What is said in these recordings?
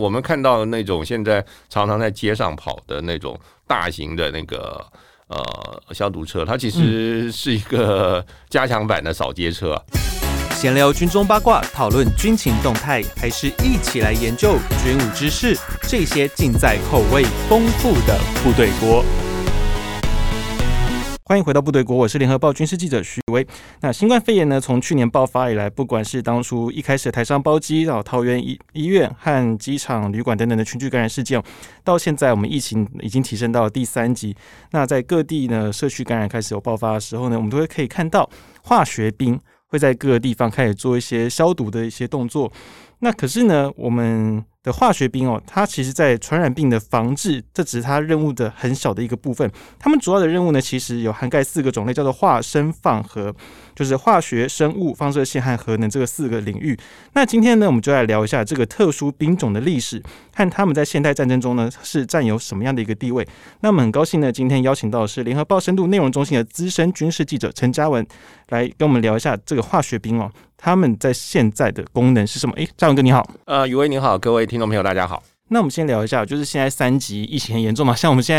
我们看到那种现在常常在街上跑的那种大型的那个消毒车，它其实是一个加强版的扫街车。闲聊军中八卦，讨论军情动态，还是一起来研究军武知识，这些尽在口味丰富的部队锅。欢迎回到部队国，我是联合报军事记者徐威。那新冠肺炎呢，从去年爆发以来，不管是当初一开始台商包机到桃园医院和机场旅馆等等的群聚感染事件，到现在我们疫情已经提升到第三级。那在各地呢，社区感染开始有爆发的时候呢，我们都会可以看到化学兵会在各个地方开始做一些消毒的一些动作。那可是呢，我们的化学兵哦，它其实在传染病的防治，这只是它任务的很小的一个部分。他们主要的任务呢，其实有涵盖4个种类，叫做化生放核，就是化学、生物、放射线和核能这个4个领域。那今天呢，我们就来聊一下这个特殊兵种的历史，看他们在现代战争中呢是占有什么样的一个地位。那我们很高兴呢，今天邀请到的是联合报深度内容中心的资深军事记者陈嘉文，来跟我们聊一下这个化学兵哦。他们在现在的功能是什么？嘉文哥你好。宇威你好，各位听众朋友大家好。那我们先聊一下，就是现在3级疫情很严重嘛，像我们现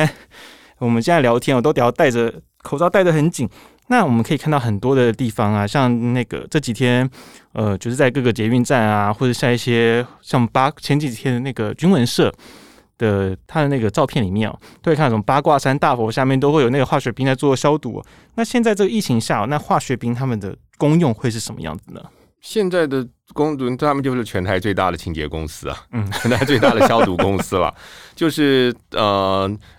在聊天，我都聊戴着口罩戴得很紧。那我们可以看到很多的地方啊，像那个这几天，就是在各个捷运站啊，或者像一些像前几天的那个军文社的他的那个照片里面哦，都会看到什么八卦山大佛下面都会有那个化学兵在做消毒哦。那现在这个疫情下哦，那化学兵他们的功用会是什么样子呢？现在的工作，他们就是全台最大的清洁公司啊，全台最大的消毒公司了。就是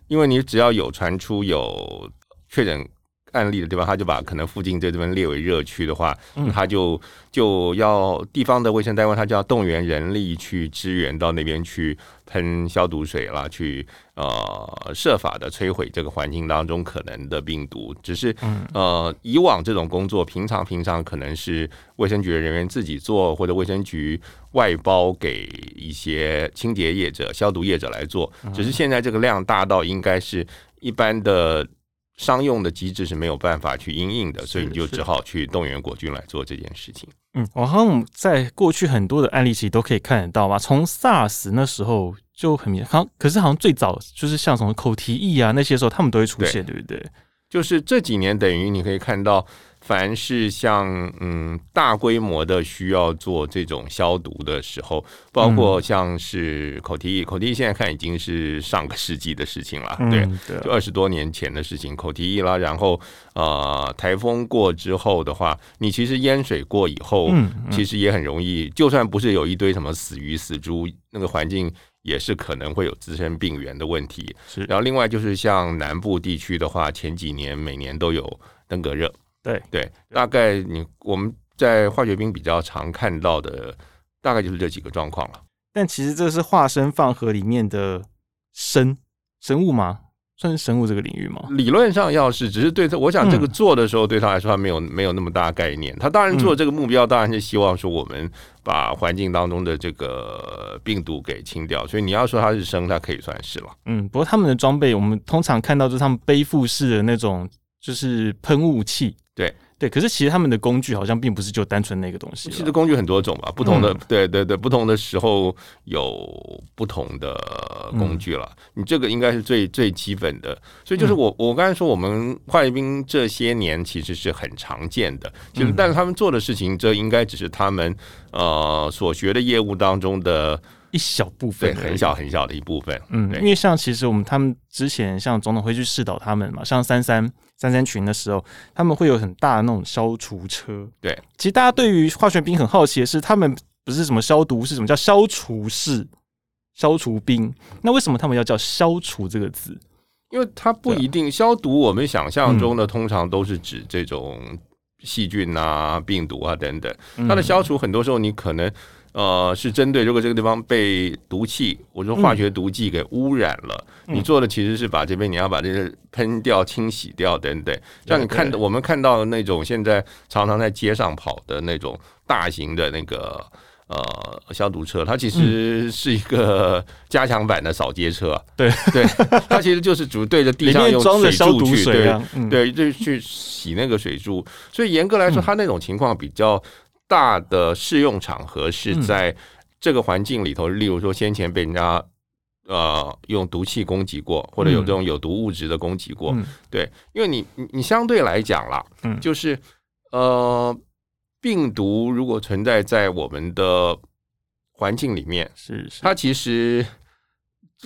因为你只要有传出有确诊案例的地方，他就把可能附近这边列为热区的话，他就要地方的卫生单位，他就要动员人力去支援到那边去喷消毒水啦，去设法的摧毁这个环境当中可能的病毒。只是以往这种工作平常可能是卫生局的人员自己做，或者卫生局外包给一些清洁业者、消毒业者来做。只是现在这个量大到应该是一般的商用的机制是没有办法去因应的，所以你就只好去动员国军来做这件事情。然后我们在过去很多的案例其实都可以看得到嘛，从 SARS 那时候就很明显，可是好像最早就是像什么口蹄疫啊那些时候他们都会出现， 对不对？就是这几年等于你可以看到，凡是像大规模的需要做这种消毒的时候，包括像是口蹄疫，口蹄疫现在看已经是上个世纪的事情了，对，就20多年前的事情，口蹄疫啦。然后台风过之后的话，你其实淹水过以后，其实也很容易，就算不是有一堆什么死鱼死猪，那个环境也是可能会有滋生病原的问题。然后另外就是像南部地区的话，前几年每年都有登革热。对，大概我们在化学兵比较常看到的，大概就是这几个状况了。但其实这是化生放核里面的生物吗？算是生物这个领域吗？理论上要是，只是对他，我想这个做的时候，对他来说他没有那么大概念。他当然做这个目标，当然是希望说我们把环境当中的这个病毒给清掉。所以你要说他是生，他可以算是了。不过他们的装备，我们通常看到就是他们背负式的那种，就是喷雾器。对，可是其实他们的工具好像并不是就单纯那个东西。其实工具很多种吧，不同的，对，不同的时候有不同的工具了。你这个应该是最最基本的，所以就是我刚才说，我们化学兵这些年其实是很常见的，其实但是他们做的事情，这应该只是他们所学的业务当中的一小部分，对，很小很小的一部分。因为像其实他们之前像总统会去视导他们嘛，像三三群的时候，他们会有很大的那种消除车。对，其实大家对于化学兵很好奇的是，他们不是什么消毒，是什么叫消除式消除兵？那为什么他们要叫消除这个字？因为它不一定消毒，我们想象中的通常都是指这种细菌啊、病毒啊等等。它的消除很多时候你可能是针对，如果这个地方被毒气，我说化学毒剂给污染了，你做的其实是把这边你要把这些喷掉、清洗掉等等。像我们看到那种现在常常在街上跑的那种大型的那个消毒车，它其实是一个加强版的扫街车啊。对，它其实就是主对着地上用水柱去，对，就去洗那个水柱。所以严格来说，它那种情况比较大的适用场合是在这个环境里头，例如说先前被人家用毒气攻击过，或者有这种有毒物质的攻击过，对，因为你相对来讲啦，就是病毒如果存在在我们的环境里面，是它其实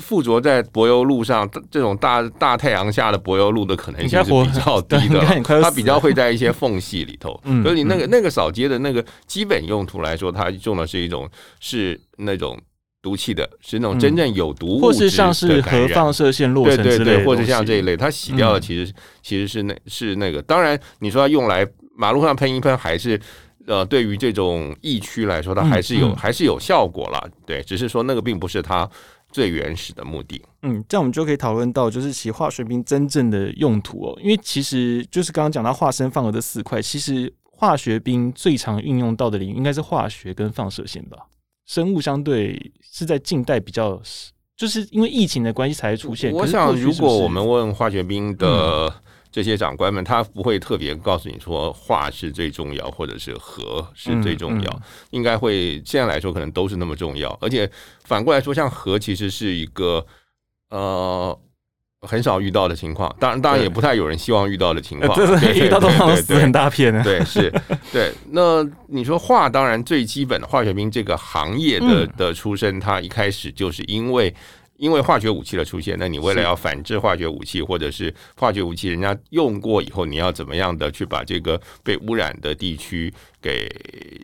附着在柏油路上，这种大太阳下的柏油路的可能性是比较低的，它比较会在一些缝隙里头。所以那个扫街的那个基本用途来说，它用的是一种是那种毒气的，是那种真正有毒物质的感染，或是像是核放射线落成之类的，对对对，或者像这一类，它洗掉的其实是那个。当然，你说它用来马路上喷一喷，还是对于这种疫区来说，它还是有效果了。对，只是说那个并不是它最原始的目的。这样我们就可以讨论到，就是其化学兵真正的用途哦。因为其实就是刚刚讲到化生放核的4块，其实化学兵最常运用到的领域应该是化学跟放射线吧。生物相对是在近代比较，就是因为疫情的关系才出现。我想，如果我们问化学兵的这些长官们，他不会特别告诉你说化是最重要，或者是核是最重要，应该会现在来说可能都是那么重要。而且反过来说，像核其实是一个很少遇到的情况，当然也不太有人希望遇到的情况，遇到都放死很大片。对，是，对。那你说化，当然最基本的化学兵这个行业的出身，它一开始就是因为化学武器的出现，那你为了要反制化学武器，或者是化学武器人家用过以后，你要怎么样的去把这个被污染的地区给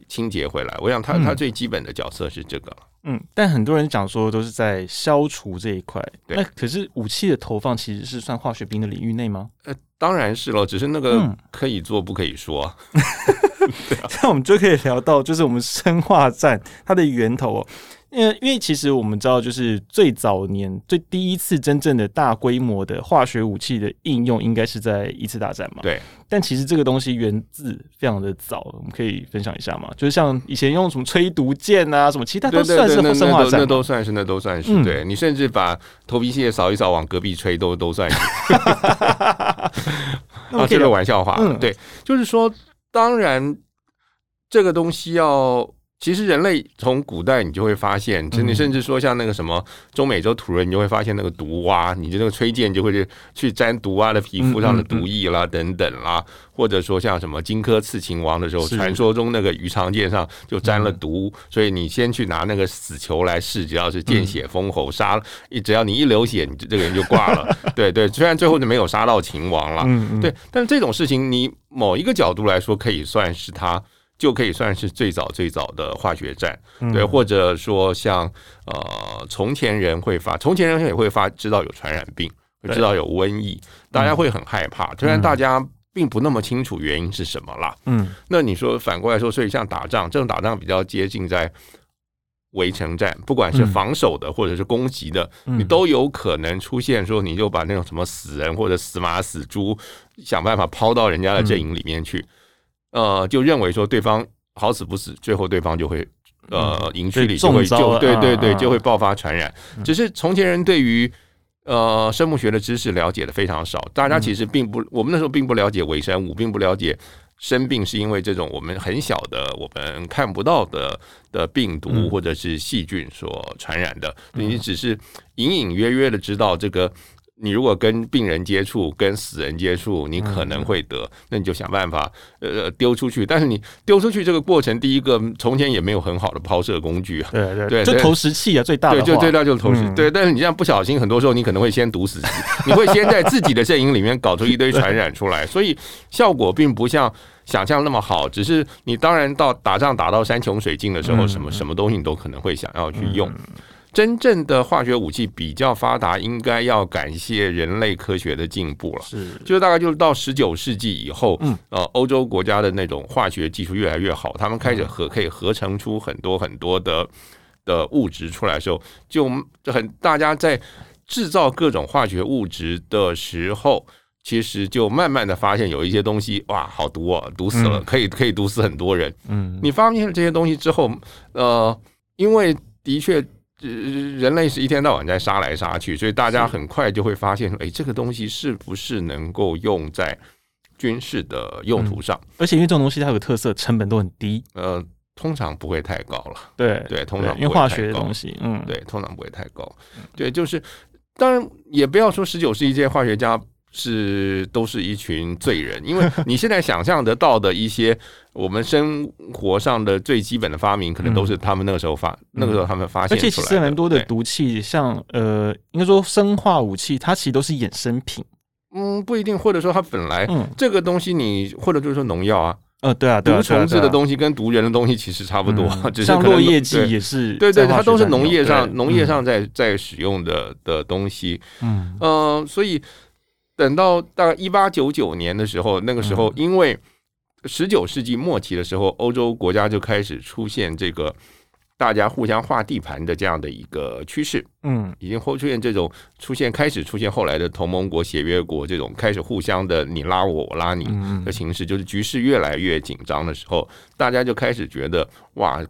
清洁回来？我想它最基本的角色是这个。但很多人讲说都是在消除这一块，那可是武器的投放其实是算化学兵的领域内吗？当然是了，只是那个可以做不可以说。那我们就可以聊到，就是我们生化战它的源头哦。因为其实我们知道，就是最早年第一次真正的大规模的化学武器的应用应该是在一次大战嘛。对。但其实这个东西源自非常的早，我们可以分享一下嘛。就是像以前用什么催毒箭啊什么，其实它都算是生化战。那都算是。对，你甚至把头皮屑扫一扫往隔壁吹都算是。这个玩笑话。对。就是说当然这个东西要。其实人类从古代你就会发现，甚至说像那个什么中美洲土人，你就会发现那个毒蛙，你就那个吹箭就会去沾毒蛙的皮肤上的毒液啦等等啦，或者说像什么荆轲刺秦王的时候，传说中那个鱼肠剑上就沾了毒，所以你先去拿那个死囚来试，只要是见血封喉杀了，只要你一流血，你这个人就挂了。对对，虽然最后就没有杀到秦王了，对，但这种事情你某一个角度来说，可以算是最早的化学战，对，或者说像从前人也会知道有传染病，会知道有瘟疫，大家会很害怕，虽然大家并不那么清楚原因是什么啦。那你说反过来说，所以像打仗，这种打仗比较接近在围城战，不管是防守的或者是攻击的，你都有可能出现说，你就把那种什么死人或者死马死猪想办法抛到人家的阵营里面去。就认为说对方好死不死，最后对方就会营区里就会对，就会爆发传染。只是从前人对于生物学的知识了解的非常少，大家其实我们那时候并不了解微生物，并不了解生病是因为这种我们很小的我们看不到的病毒或者是细菌所传染的。你只是隐隐约约的知道这个。你如果跟病人接触，跟死人接触，你可能会得，那你就想办法丢出去。但是你丢出去这个过程，第一个从前也没有很好的抛射工具啊，对，就投石器啊，最大的话对，最大就是投石。对，但是你这样不小心，很多时候你可能会先毒死，你会先在自己的阵营里面搞出一堆传染出来，所以效果并不像想象那么好。只是你当然到打仗打到山穷水尽的时候，什么东西你都可能会想要去用。真正的化学武器比较发达，应该要感谢人类科学的进步了。就是大概就是到19世纪以后，欧洲国家的那种化学技术越来越好，他们开始可以合成出很多很多的物质出来的时候，就大家在制造各种化学物质的时候，其实就慢慢的发现有一些东西，哇，好毒啊，毒死了，可以毒死很多人。你发现了这些东西之后，因为的确。人类是一天到晚在杀来杀去，所以大家很快就会发现，这个东西是不是能够用在军事的用途上？而且因为这种东西它有个特色，成本都很低。通常不会太高了。对对，通常不会太高，因为化学的东西，嗯，对，通常不会太高。对，就是当然也不要说19世纪这些化学家都是一群罪人，因为你现在想象得到的一些我们生活上的最基本的发明，可能都是他们那个时候他们发现出来的。而且其实很多的毒气，像应该说生化武器，它其实都是衍生品。嗯，不一定，或者说它本来这个东西你，或者就是说农药啊。对啊，毒虫制的东西跟毒人的东西其实差不多，只是像落叶剂也是，对对，它都是农业上在使用的东西，所以等到大概1899年的时候，那个时候因为19世纪末期的时候，欧洲国家就开始出现这个大家互相划地盘的这样的一个趋势，已经开始出现后来的同盟国、协约国这种开始互相的你拉我，我拉你的形式，就是局势越来越紧张的时候，大家就开始觉得哇，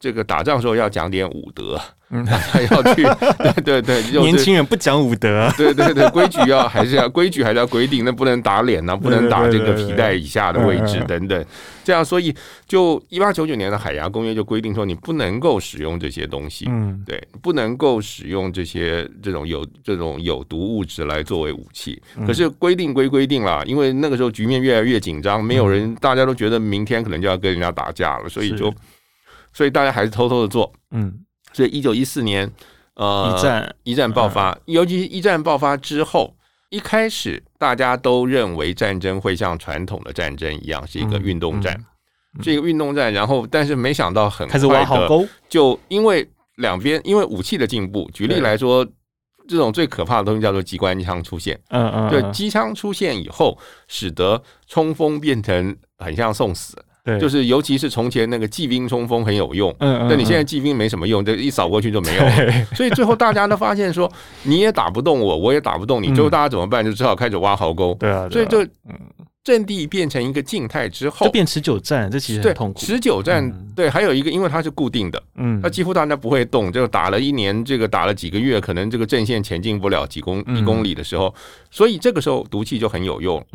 这个打仗的时候要讲点武德，大家要去对对对，就是，年轻人不讲武德，对对对，规矩还是要规定，那不能打脸啊，不能打这个皮带以下的位置等等，这样，所以就1899年的海牙公约就规定说，你不能够使用这些东西，对，不能够使用这种有毒物质来作为武器。可是规定归规定啦，因为那个时候局面越来越紧张，没有人，大家都觉得明天可能就要跟人家打架了，所以大家还是偷偷的做，所以1914年，一战爆发，尤其一战爆发之后，一开始大家都认为战争会像传统的战争一样，是一个运动战，是一个运动战。然后，但是没想到很快的，就因为两边因为武器的进步，举例来说，这种最可怕的东西叫做机关枪出现，对，机枪出现以后，使得冲锋变成很像送死。就是尤其是从前那个骑兵冲锋很有用，但你现在骑兵没什么用，这一扫过去就没有了。所以最后大家都发现说，你也打不动我，我也打不动你，最后大家怎么办？就只好开始挖壕沟。对啊，所以就阵地变成一个静态之后，就变持久战，这其实很痛苦。持久战，对，还有一个，因为它是固定的，它几乎大家不会动，就打了一年，这个打了几个月，可能这个阵线前进不了一公里的时候，所以这个时候毒气就很有用。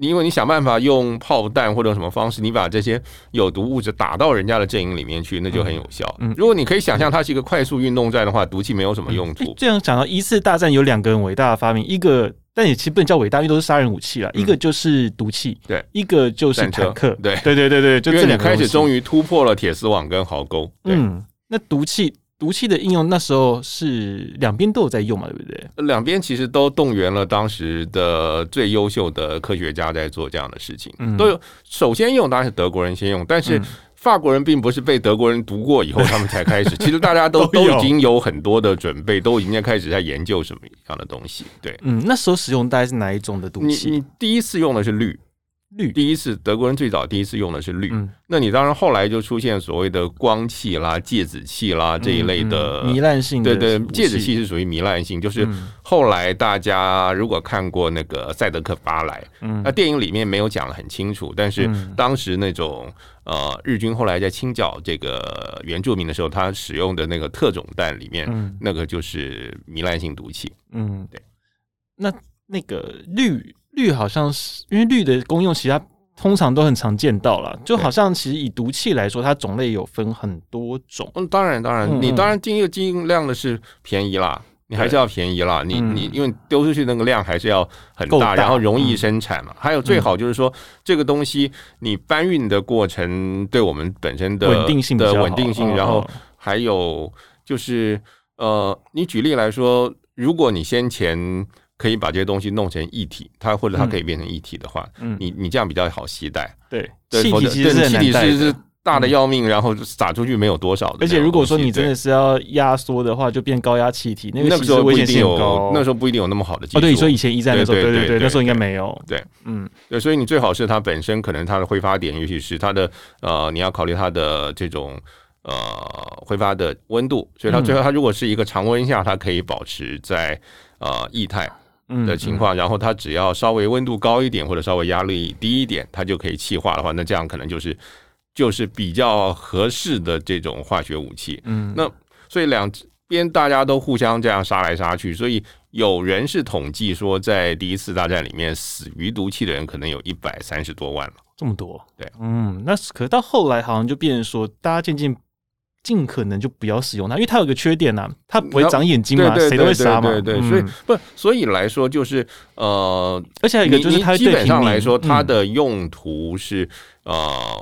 因为你想办法用炮弹或者什么方式，你把这些有毒物质打到人家的阵营里面去，那就很有效。如果你可以想象它是一个快速运动战的话，毒气没有什么用处。这样讲到一次大战有两个很伟大的发明，一个但也其实不能叫伟大，因为都是杀人武器了，一个就是毒气，对，一个就是坦克，对对对对对，就这两个。因为你开始终于突破了铁丝网跟壕沟。那毒气的应用那时候是两边都有在用嘛，对不对？两边其实都动员了当时的最优秀的科学家在做这样的事情，都有。首先用当然是德国人先用，但是法国人并不是被德国人读过以后他们才开始，其实大家都已经有很多的准备，都已经开始在研究什么样的东西。对，那时候使用大概是哪一种的毒气？你第一次用的是氯，德国人最早第一次用的是氯，那你当然后来就出现所谓的光气啦、芥子气啦这一类的糜烂性的。对对，芥子气是属于糜烂性，就是后来大家如果看过那个《赛德克巴莱》，那电影里面没有讲得很清楚，但是当时那种日军后来在清剿这个原住民的时候，他使用的那个特种弹里面，那个就是糜烂性毒气。对。那个氯好像是，因为氯的功用其实它通常都很常见到了，就好像其实以毒气来说，它种类有分很多种。当然，你当然尽量的是便宜啦，你还是要便宜啦，你因为丢出去那个量还是要很大，然后容易生产嘛。还有最好就是说，这个东西你搬运的过程对我们本身的稳定性，然后还有就是你举例来说，如果你先前可以把这些东西弄成液体，它或者它可以变成液体的话，你这样比较好携带。对，气体其实是大的要命，然后撒出去没有多少的。而且如果说你真的是要压缩的话，就变高压气体，那个时候危险性高。那时候不一定有那么好的技术。对，你说以前一战的时候，对，那时候应该没有。对，所以你最好是它本身可能它的挥发点，尤其是它的你要考虑它的这种挥发的温度，所以它最后它如果是一个常温下，它可以保持在液态的情况，然后它只要稍微温度高一点或者稍微压力低一点，它就可以气化的话，那这样可能就是比较合适的这种化学武器。那所以两边大家都互相这样杀来杀去，所以有人是统计说，在第一次大战里面死于毒气的人可能有130多万了。这么多，对、啊，嗯，那可是到后来好像就变成说，大家渐渐尽可能就不要使用它，因为它有个缺点呐、啊，它不会长眼睛嘛，谁都会杀嘛， 对， 對， 對， 對， 對， 對， 對， 對， 對， 對， 對， 對， 所以不，所以来说就是而且还有一个就是它對基本上来说，它的用途是。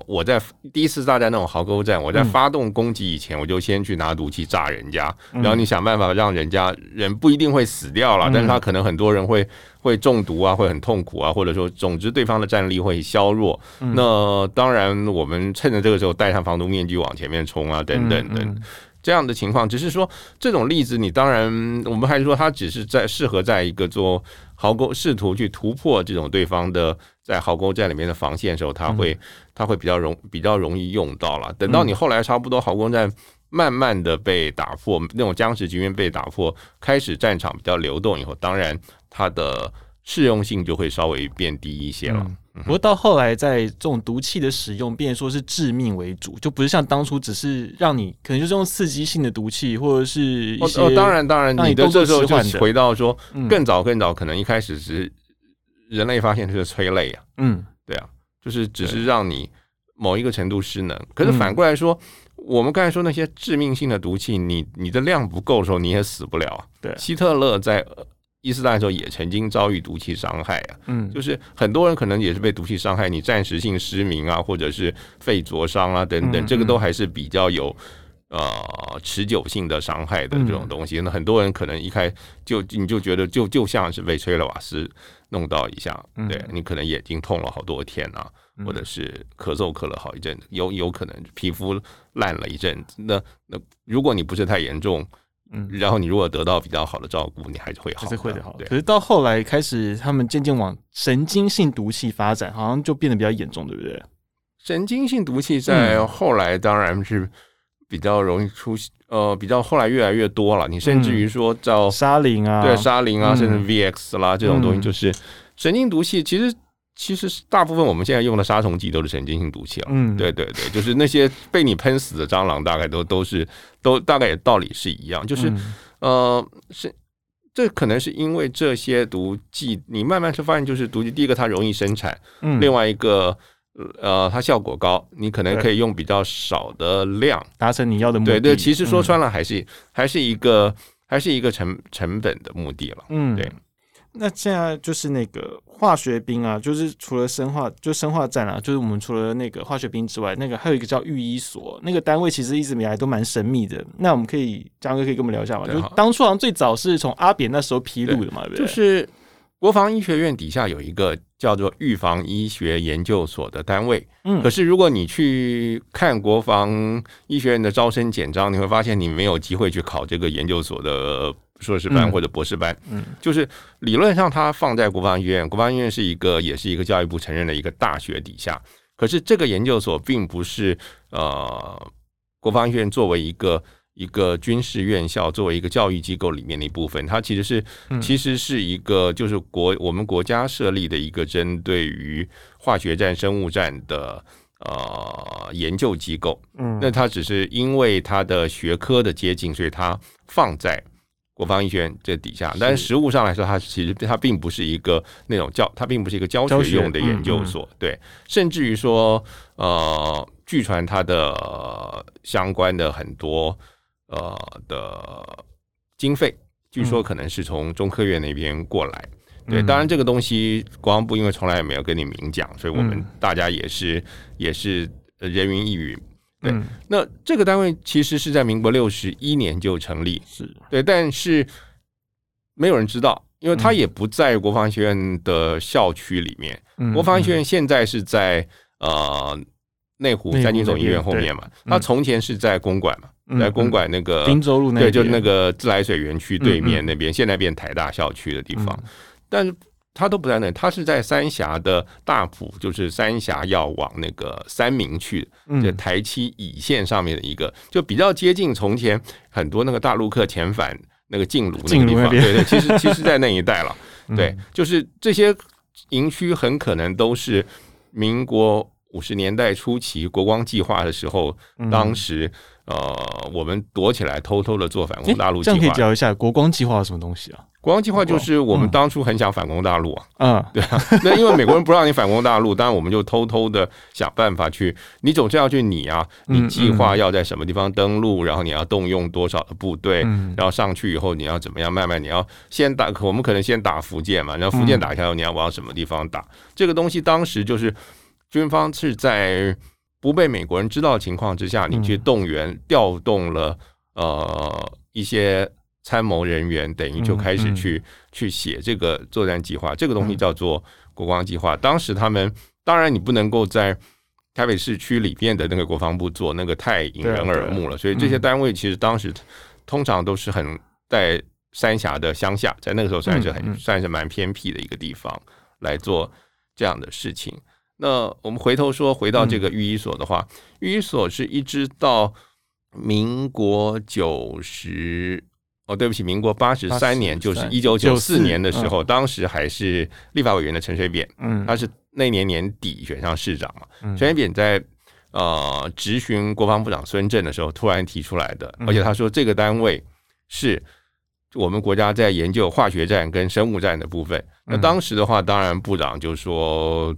我在第一次大战那种壕沟战，我在发动攻击以前，我就先去拿毒气炸人家，然后你想办法让人家人不一定会死掉了，但是他可能很多人会中毒啊，会很痛苦啊，或者说总之对方的战力会削弱。那当然我们趁着这个时候戴上防毒面具往前面冲啊，等等等。这样的情况，只是说这种例子，你当然我们还是说它只是在适合在一个做壕沟，试图去突破这种对方的在壕沟战里面的防线的时候，它会比较容易用到了。等到你后来差不多壕沟战慢慢的被打破，那种僵持局面被打破，开始战场比较流动以后，当然它的适用性就会稍微变低一些了。不过到后来，在这种毒气的使用，变成说是致命为主，就不是像当初只是让你可能就是用刺激性的毒气，或者是一些当然，你的这时候就回到说更早，可能一开始是人类发现是催泪啊，嗯，对啊，就是只是让你某一个程度失能。可是反过来说，我们刚才说那些致命性的毒气，你的量不够的时候，你也死不了啊。对，希特勒在。伊斯兰的时候也曾经遭遇毒气伤害啊，就是很多人可能也是被毒气伤害，你暂时性失明啊，或者是肺灼伤啊等等，这个都还是比较有持久性的伤害的这种东西。那很多人可能一开就你就觉得就像是被催泪瓦斯弄到一下，对你可能眼睛痛了好多天啊，或者是咳嗽咳了好一阵，有可能皮肤烂了一阵子。那如果你不是太严重。然后你如果得到比较好的照顾，你还是会好，还是会好。可是到后来开始，他们渐渐往神经性毒气发展，好像就变得比较严重，对不对？神经性毒气在后来当然是比较容易出现，比较后来越来越多了。你甚至于说叫沙林啊，对沙林啊，甚至 VX 啦这种东西，就是神经毒气。其实大部分我们现在用的杀虫剂都是神经性毒气了，对对对，就是那些被你喷死的蟑螂，大概都大概也道理是一样，就是这可能是因为这些毒剂，你慢慢是发现，就是毒剂第一个它容易生产，另外一个它效果高，你可能可以用比较少的量达成你要的目的。对对，其实说穿了还是一个成本的目的了，对。那现在就是那个化学兵啊，就是除了生化战啊，就是我们除了那个化学兵之外，那个还有一个叫御医所，那个单位其实一直以来都蛮神秘的。那我们可以江哥可以跟我们聊一下嘛？就当初好像最早是从阿扁那时候披露的嘛，对不对？就是国防医学院底下有一个叫做预防医学研究所的单位。可是如果你去看国防医学院的招生简章，你会发现你没有机会去考这个研究所的。硕士班或者博士班，就是理论上它放在国防医院，国防医院是一个也是一个教育部承认的一个大学底下。可是这个研究所并不是国防医院作为一个军事院校，作为一个教育机构里面的一部分，它其实是一个就是我们国家设立的一个针对于化学战、生物战的。研究机构，那它只是因为它的学科的接近，所以它放在国防医学院这底下。但是实务上来说，它其实它并不是一个那种它并不是一个教学用的研究所，对，甚至于说，据传它的相关的很多的经费，据说可能是从中科院那边过来。对，当然这个东西国防部因为从来也没有跟你明讲，所以我们大家也是人云亦云。对，那这个单位其实是在民国61年就成立，是对，但是没有人知道，因为它也不在国防学院的校区里面。国防学院现在是在内湖三军总医院后面嘛，它从前是在公馆嘛。在公馆那个汀州路那边，对，就是那个自来水园区对面那边，现在变台大校区的地方。但是他都不在那，他是在三峡的大埔，就是三峡要往那个三明去，就台七乙线上面的一个，就比较接近从前很多那个大陆客遣返那个进炉那个地方。对对，其实在那一带了。对，就是这些营区很可能都是民国50年代初期国光计划的时候，当时。我们躲起来偷偷的做反攻大陆计划。这样可以聊一下国光计划是什么东西啊？国防计划就是我们当初很想反攻大陆啊，对啊，那因为美国人不让你反攻大陆，当然我们就偷偷的想办法去，你总是要去拟啊，你计划要在什么地方登陆，然后你要动用多少的部队，然后上去以后你要怎么样，慢慢你要先打，我们可能先打福建嘛，然后福建打下来你要往什么地方打，这个东西当时就是军方是在不被美国人知道的情况之下，你去动员调动了一些参谋人员，等于就开始去写这个作战计划，这个东西叫做国防计划。当时他们当然你不能够在台北市区里面的那个国防部做，那个太引人耳目了，所以这些单位其实当时通常都是很在三峡的乡下，在那个时候算是蛮偏僻的一个地方来做这样的事情。那我们回头说回到这个御医所的话，御医所是一直到民国83年，就是1994年的时候，当时还是立法委员的陈水扁，他是那年年底选上市长嘛。陈水扁在质询国防部长孙政的时候突然提出来的，而且他说这个单位是我们国家在研究化学战跟生物战的部分。那当时的话，当然部长就说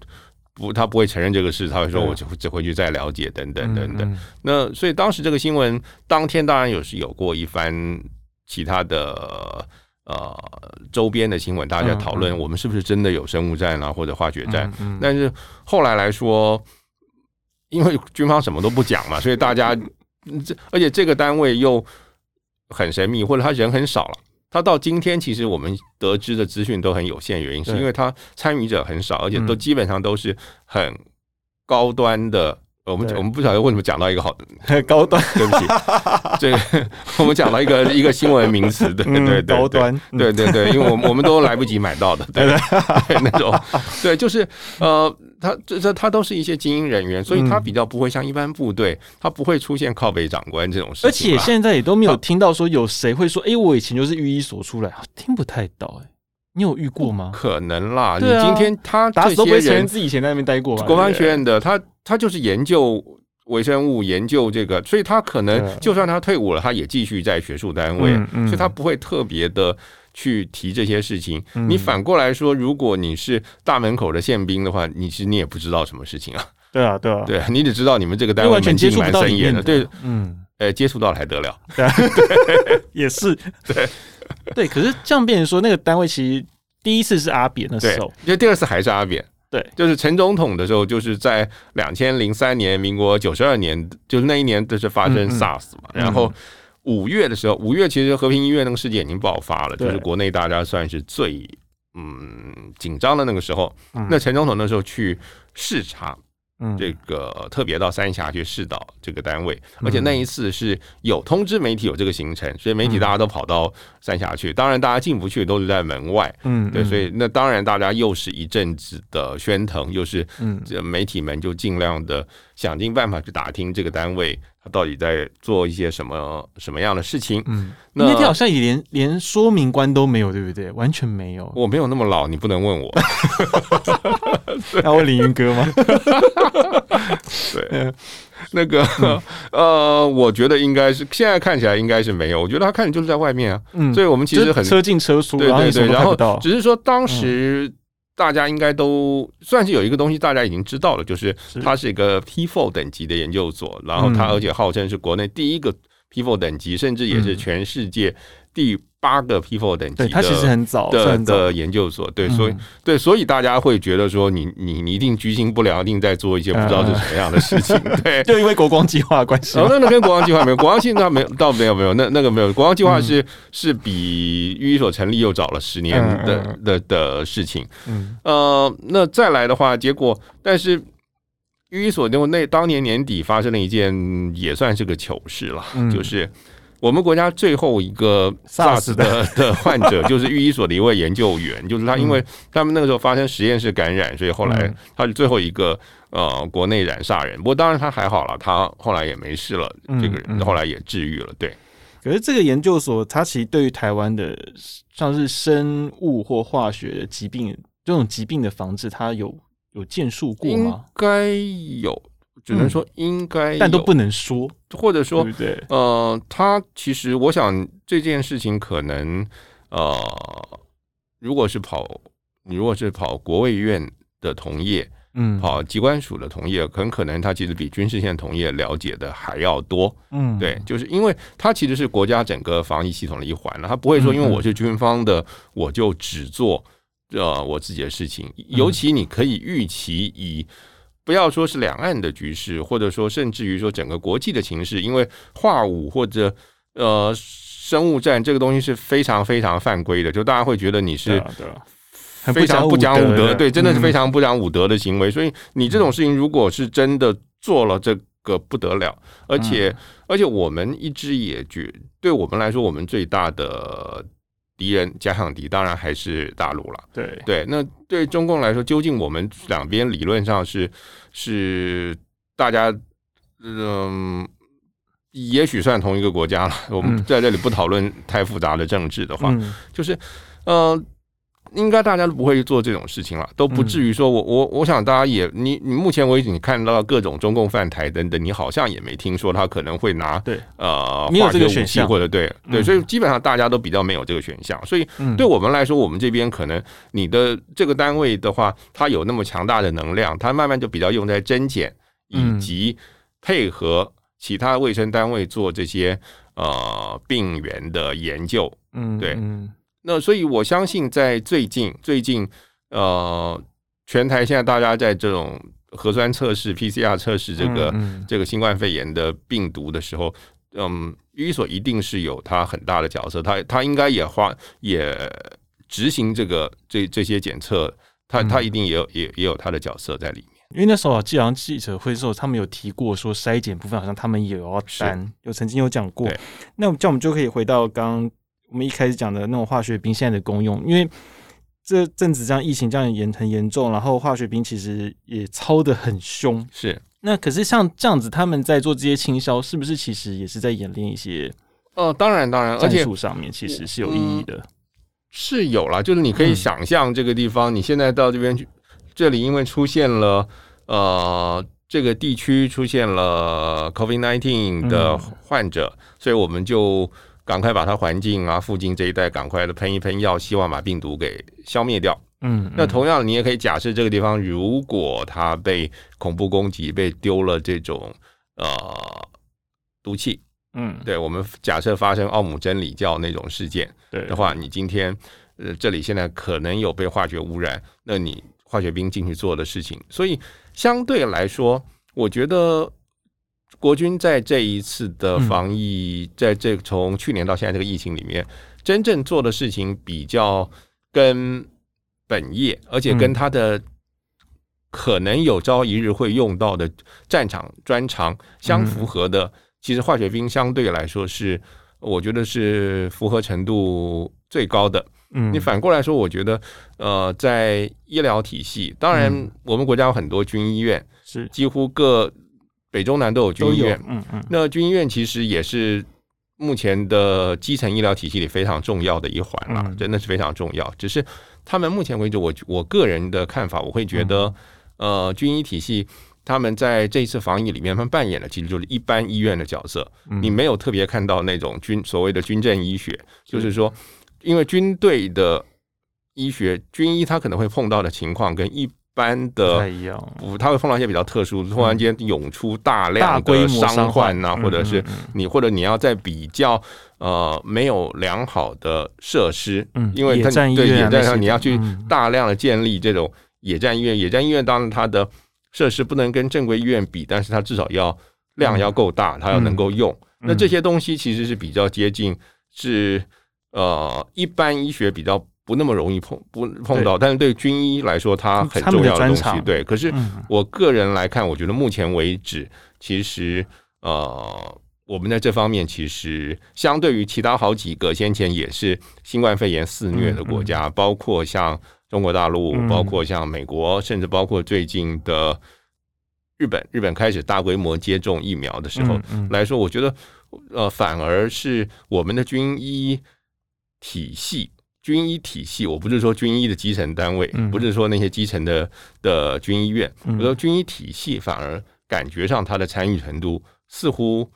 他不会承认这个事，他会说我只回去再了解等等等等。那所以当时这个新闻当天当然有过一番。其他的周边的新闻，大家讨论我们是不是真的有生物战啊，或者化学战。但是后来来说，因为军方什么都不讲嘛，所以大家，而且这个单位又很神秘，或者他人很少了。他到今天其实我们得知的资讯都很有限，原因是因为他参与者很少，而且都基本上都是很高端的。我们不晓得为什么讲到一个好高端，对不起，这个我们讲到一个新闻名词，对对对，高端，对对对，因为我们都来不及买到的，对对，那种对，就是他都是一些精英人员，所以他比较不会像一般部队，他不会出现靠北长官这种事情，而且现在也都没有听到说有谁会说，哎，我以前就是御医所出来，听不太到，哎。你有遇过吗？可能啦，你今天他这些人打死都不会承认自己以前在那边待过吧。国防学院的他就是研究微生物，研究这个，所以他可能就算他退伍了，他也继续在学术单位，所以他不会特别的去提这些事情。你反过来说，如果你是大门口的宪兵的话，你其实你也不知道什么事情啊。对啊，对啊，对，你只知道你们这个单位门禁蛮森严的，对，接触到了还得了？对，也是对。对，可是这样变成说，那个单位其实第一次是阿扁的时候，就第二次还是阿扁。对，就是陈总统的时候，就是在2003年，民国92年，就是那一年，就是发生 SARS 嘛。然后5月的时候，5月其实和平医院那个事件已经爆发了，就是国内大家算是最紧张的那个时候。那陈总统那时候去视察，这个特别到三峡去视导这个单位，而且那一次是有通知媒体有这个行程，所以媒体大家都跑到三峡去，当然大家进不去，都是在门外，对，所以那当然大家又是一阵子的喧腾，又是媒体们就尽量的想尽办法去打听这个单位他到底在做一些什么样的事情。那天好像也连说明官都没有，对不对？完全没有。我没有那么老，你不能问我。那我凌云哥吗？对，那个我觉得应该是现在看起来应该是没有。我觉得他看起来就是在外面啊，所以我们其实很车进车出，对对对，然后只是说当时。大家应该都算是有一个东西大家已经知道了，就是它是一个 P4 等级的研究所，然后它而且号称是国内第一个 P4 等级，甚至也是全世界第8个 P4 等级的。对，它其实很早的研究所，对，所以大家会觉得说你一定居心不良，一定在做一些不知道是什么样的事情，对，就因为国光计划的关系。那跟国光计划没有，国光计划没有，倒没有，那个没有，国光计划是比御医所成立又早了10年的事情。那再来的话，结果但是。御医所那当年年底发生了一件也算是个糗事了，就是我们国家最后一个 SARS 的患者就是御医所的一位研究员，就是他因为他们那个时候发生实验室感染，所以后来他是最后一个国内染煞人。不过当然他还好了，他后来也没事了，这个人后来也治愈了。对，可是这个研究所它其实对于台湾的像是生物或化学的疾病这种疾病的防治，它有建树过吗？应该有，只能说应该有，但都不能说，或者说，对不对？他其实我想这件事情可能如果是跑国卫院的同业，跑疾管署的同业，很可能他其实比军事线同业了解的还要多。对，就是因为他其实是国家整个防疫系统的一环了，他不会说因为我是军方的，我就只做我自己的事情。尤其你可以预期以。不要说是两岸的局势，或者说甚至于说整个国际的情势，因为化武或者生物战这个东西是非常非常犯规的，就大家会觉得你是非常不讲武德，对，真的是非常不讲武德的行为。所以你这种事情如果是真的做了，这个不得了。而且我们一直也对我们来说，我们最大的敌人假想敌当然还是大陆了。对，那对中共来说，究竟我们两边理论上是大家也许算同一个国家了。我们在这里不讨论太复杂的政治的话，就是应该大家都不会做这种事情了，都不至于说我想大家也你目前为止你看到各种中共犯台等等，你好像也没听说他可能会拿化学武器或者对，所以基本上大家都比较没有这个选项。所以对我们来说，我们这边可能你的这个单位的话，它有那么强大的能量，它慢慢就比较用在侦检以及配合其他卫生单位做这些病原的研究。对。那所以我相信在最近全台现在大家在这种核酸测试 PCR 测试这个新冠肺炎的病毒的时候，医所一定是有它很大的角色，它应该也执行这些检测，它一定也有它的角色在里面。因为那时候好像记者会的时候，他们有提过说筛检部分好像他们也要担，曾经有讲过。那我们就可以回到刚我们一开始讲的那种化学兵现在的功用，因为这阵子这样疫情这样很严重，然后化学兵其实也操得很凶。是，那可是像这样子，他们在做这些清消，是不是其实也是在演练一些？当然，而且战术上面其实是有意义的，是有啦。就是你可以想象这个地方，你现在到这边去，这里因为出现了这个地区出现了 COVID-19 的患者，所以我们就。赶快把它环境啊附近这一带赶快的喷一喷药，希望把病毒给消灭掉。那同样你也可以假设这个地方如果它被恐怖攻击，被丢了这种毒气，对，我们假设发生奥姆真理教那种事件的话，你今天这里现在可能有被化学污染，那你化学兵进去做的事情，所以相对来说，我觉得。国军在这一次的防疫，在这从去年到现在这个疫情里面，真正做的事情比较跟本业，而且跟他的可能有朝一日会用到的战场专长相符合的，其实化学兵相对来说是，我觉得是符合程度最高的。你反过来说，我觉得在医疗体系，当然我们国家有很多军医院，是几乎各。北中南都有军医院，那军医院其实也是目前的基层医疗体系里非常重要的一环了，真的是非常重要。只是他们目前为止，我个人的看法，我会觉得，军医体系他们在这一次防疫里面，他们扮演的其实就是一般医院的角色。你没有特别看到那种所谓的军政医学，就是说，因为军队的医学，军医他可能会碰到的情况跟一般的他会碰到一些比较特殊，突然间涌出大量的伤患啊，或者是你要在比较没有良好的设施，因为他对野战上你要去大量的建立这种野战医院，野战医院当然它的设施不能跟正规医院比，但是它至少要量要够大，它要能够用。那这些东西其实是比较接近是一般医学比较。不那么容易碰到，但是对军医来说，它很重要的东西。对，可是我个人来看，我觉得目前为止，其实我们在这方面其实相对于其他好几个先前也是新冠肺炎肆虐的国家，包括像中国大陆，包括像美国，甚至包括最近的日本，日本开始大规模接种疫苗的时候来说，我觉得反而是我们的军医体系。军医体系，我不是说军医的基层单位，不是说那些基层的军医院，我说军医体系反而感觉上它的参与程度似乎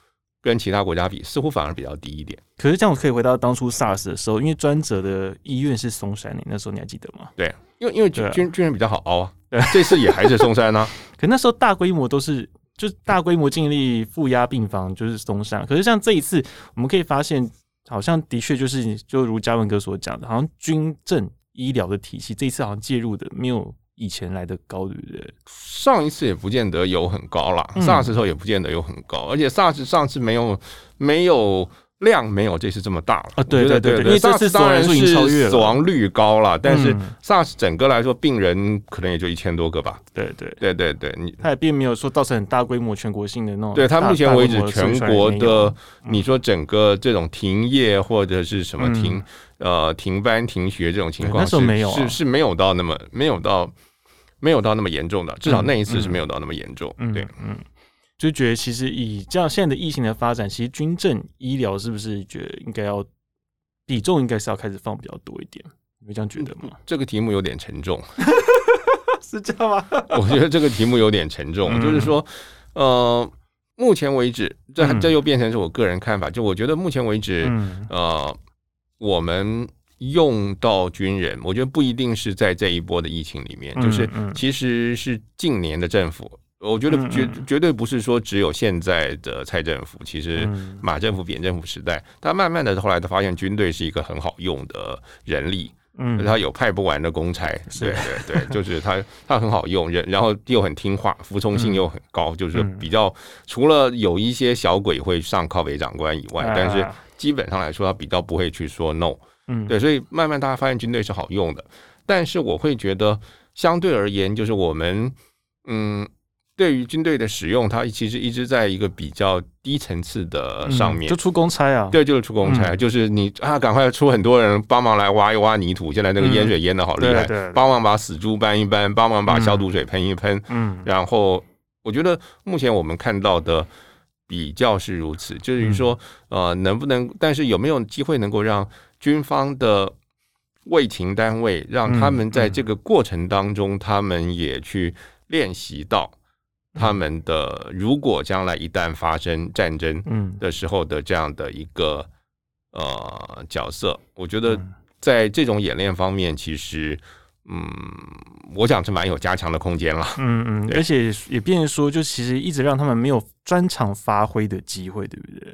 跟其他国家比似乎反而比较低一点。可是这样我可以回到当初 SARS 的时候，因为专责的医院是松山，你那时候你还记得吗？对，因为 军人比较好凹啊，这次也还是松山啊。可那时候大规模都是就是大规模建立负压病房就是松山，可是像这一次我们可以发现好像的确就是就如嘉文哥所讲的，好像军政医疗的体系这一次好像介入的没有以前来的高，对不对？上一次也不见得有很高啦，SARS 时候也不见得有很高，而且 SARS 上次没有量没有这次这么大了啊！对对对对，因为这次当然是死亡率高了，但是 SARS 整个来说病人可能也就1000多个吧。对对对对对，他也并没有说造成很大规模全国性的那种。对他目前为止全国的，你说整个这种停业或者是什么停班停学这种情况是没有、啊、是没有到那么没有到那么严重的，至少那一次是没有到那么严重。对，就觉得其实以这样现在的疫情的发展，其实军政医疗是不是觉得应该要比重应该是要开始放比较多一点？你会这样觉得吗？这个题目有点沉重，是这样吗？我觉得这个题目有点沉重，就是说，目前为止，这又变成是我个人看法，就我觉得目前为止，我们用到军人，我觉得不一定是在这一波的疫情里面，就是其实是近年的政府。我觉得绝对不是说只有现在的蔡政府，其实马政府、扁政府时代，他慢慢的后来他发现军队是一个很好用的人力，他有派不完的公差，对对对，就是他很好用，然后又很听话，服从性又很高，就是比较除了有一些小鬼会上靠北长官以外，但是基本上来说他比较不会去说 no， 对，所以慢慢大家发现军队是好用的，但是我会觉得相对而言，就是我们对于军队的使用，它其实一直在一个比较低层次的上面，就出公差啊，对，就是出公差，就是你啊，赶快出很多人帮忙来挖一挖泥土，现在那个淹水淹的好厉害，帮忙把死猪搬一搬，帮忙把消毒水喷一喷，然后我觉得目前我们看到的比较是如此，就是说能不能，但是有没有机会能够让军方的卫勤单位，让他们在这个过程当中，他们也去练习到。他们的如果将来一旦发生战争的时候的这样的一个角色，我觉得在这种演练方面，其实我想是蛮有加强的空间了。而且也变成说，就其实一直让他们没有专长发挥的机会，对不对？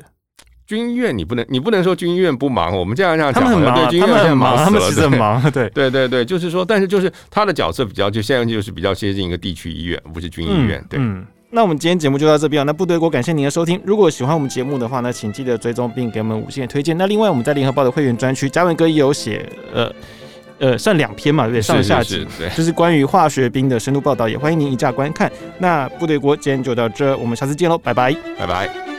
军院你不能说军院不忙，我们这样讲好像对军院现在忙死了，他们其实很忙，对对对对，就是说，但是就是他的角色比较，就现在就是比较接近一个地区医院，不是军医院，对。那我们今天节目就到这边，那部队锅感谢您的收听，如果喜欢我们节目的话呢，请记得追踪并给我们5星的推荐。那另外我们在联合报的会员专区，嘉文哥也有写算2篇嘛，对不对？上下集就是关于化学兵的深度报道，也欢迎您一价观看。那部队锅今天就到这，我们下次见喽，拜拜，拜拜。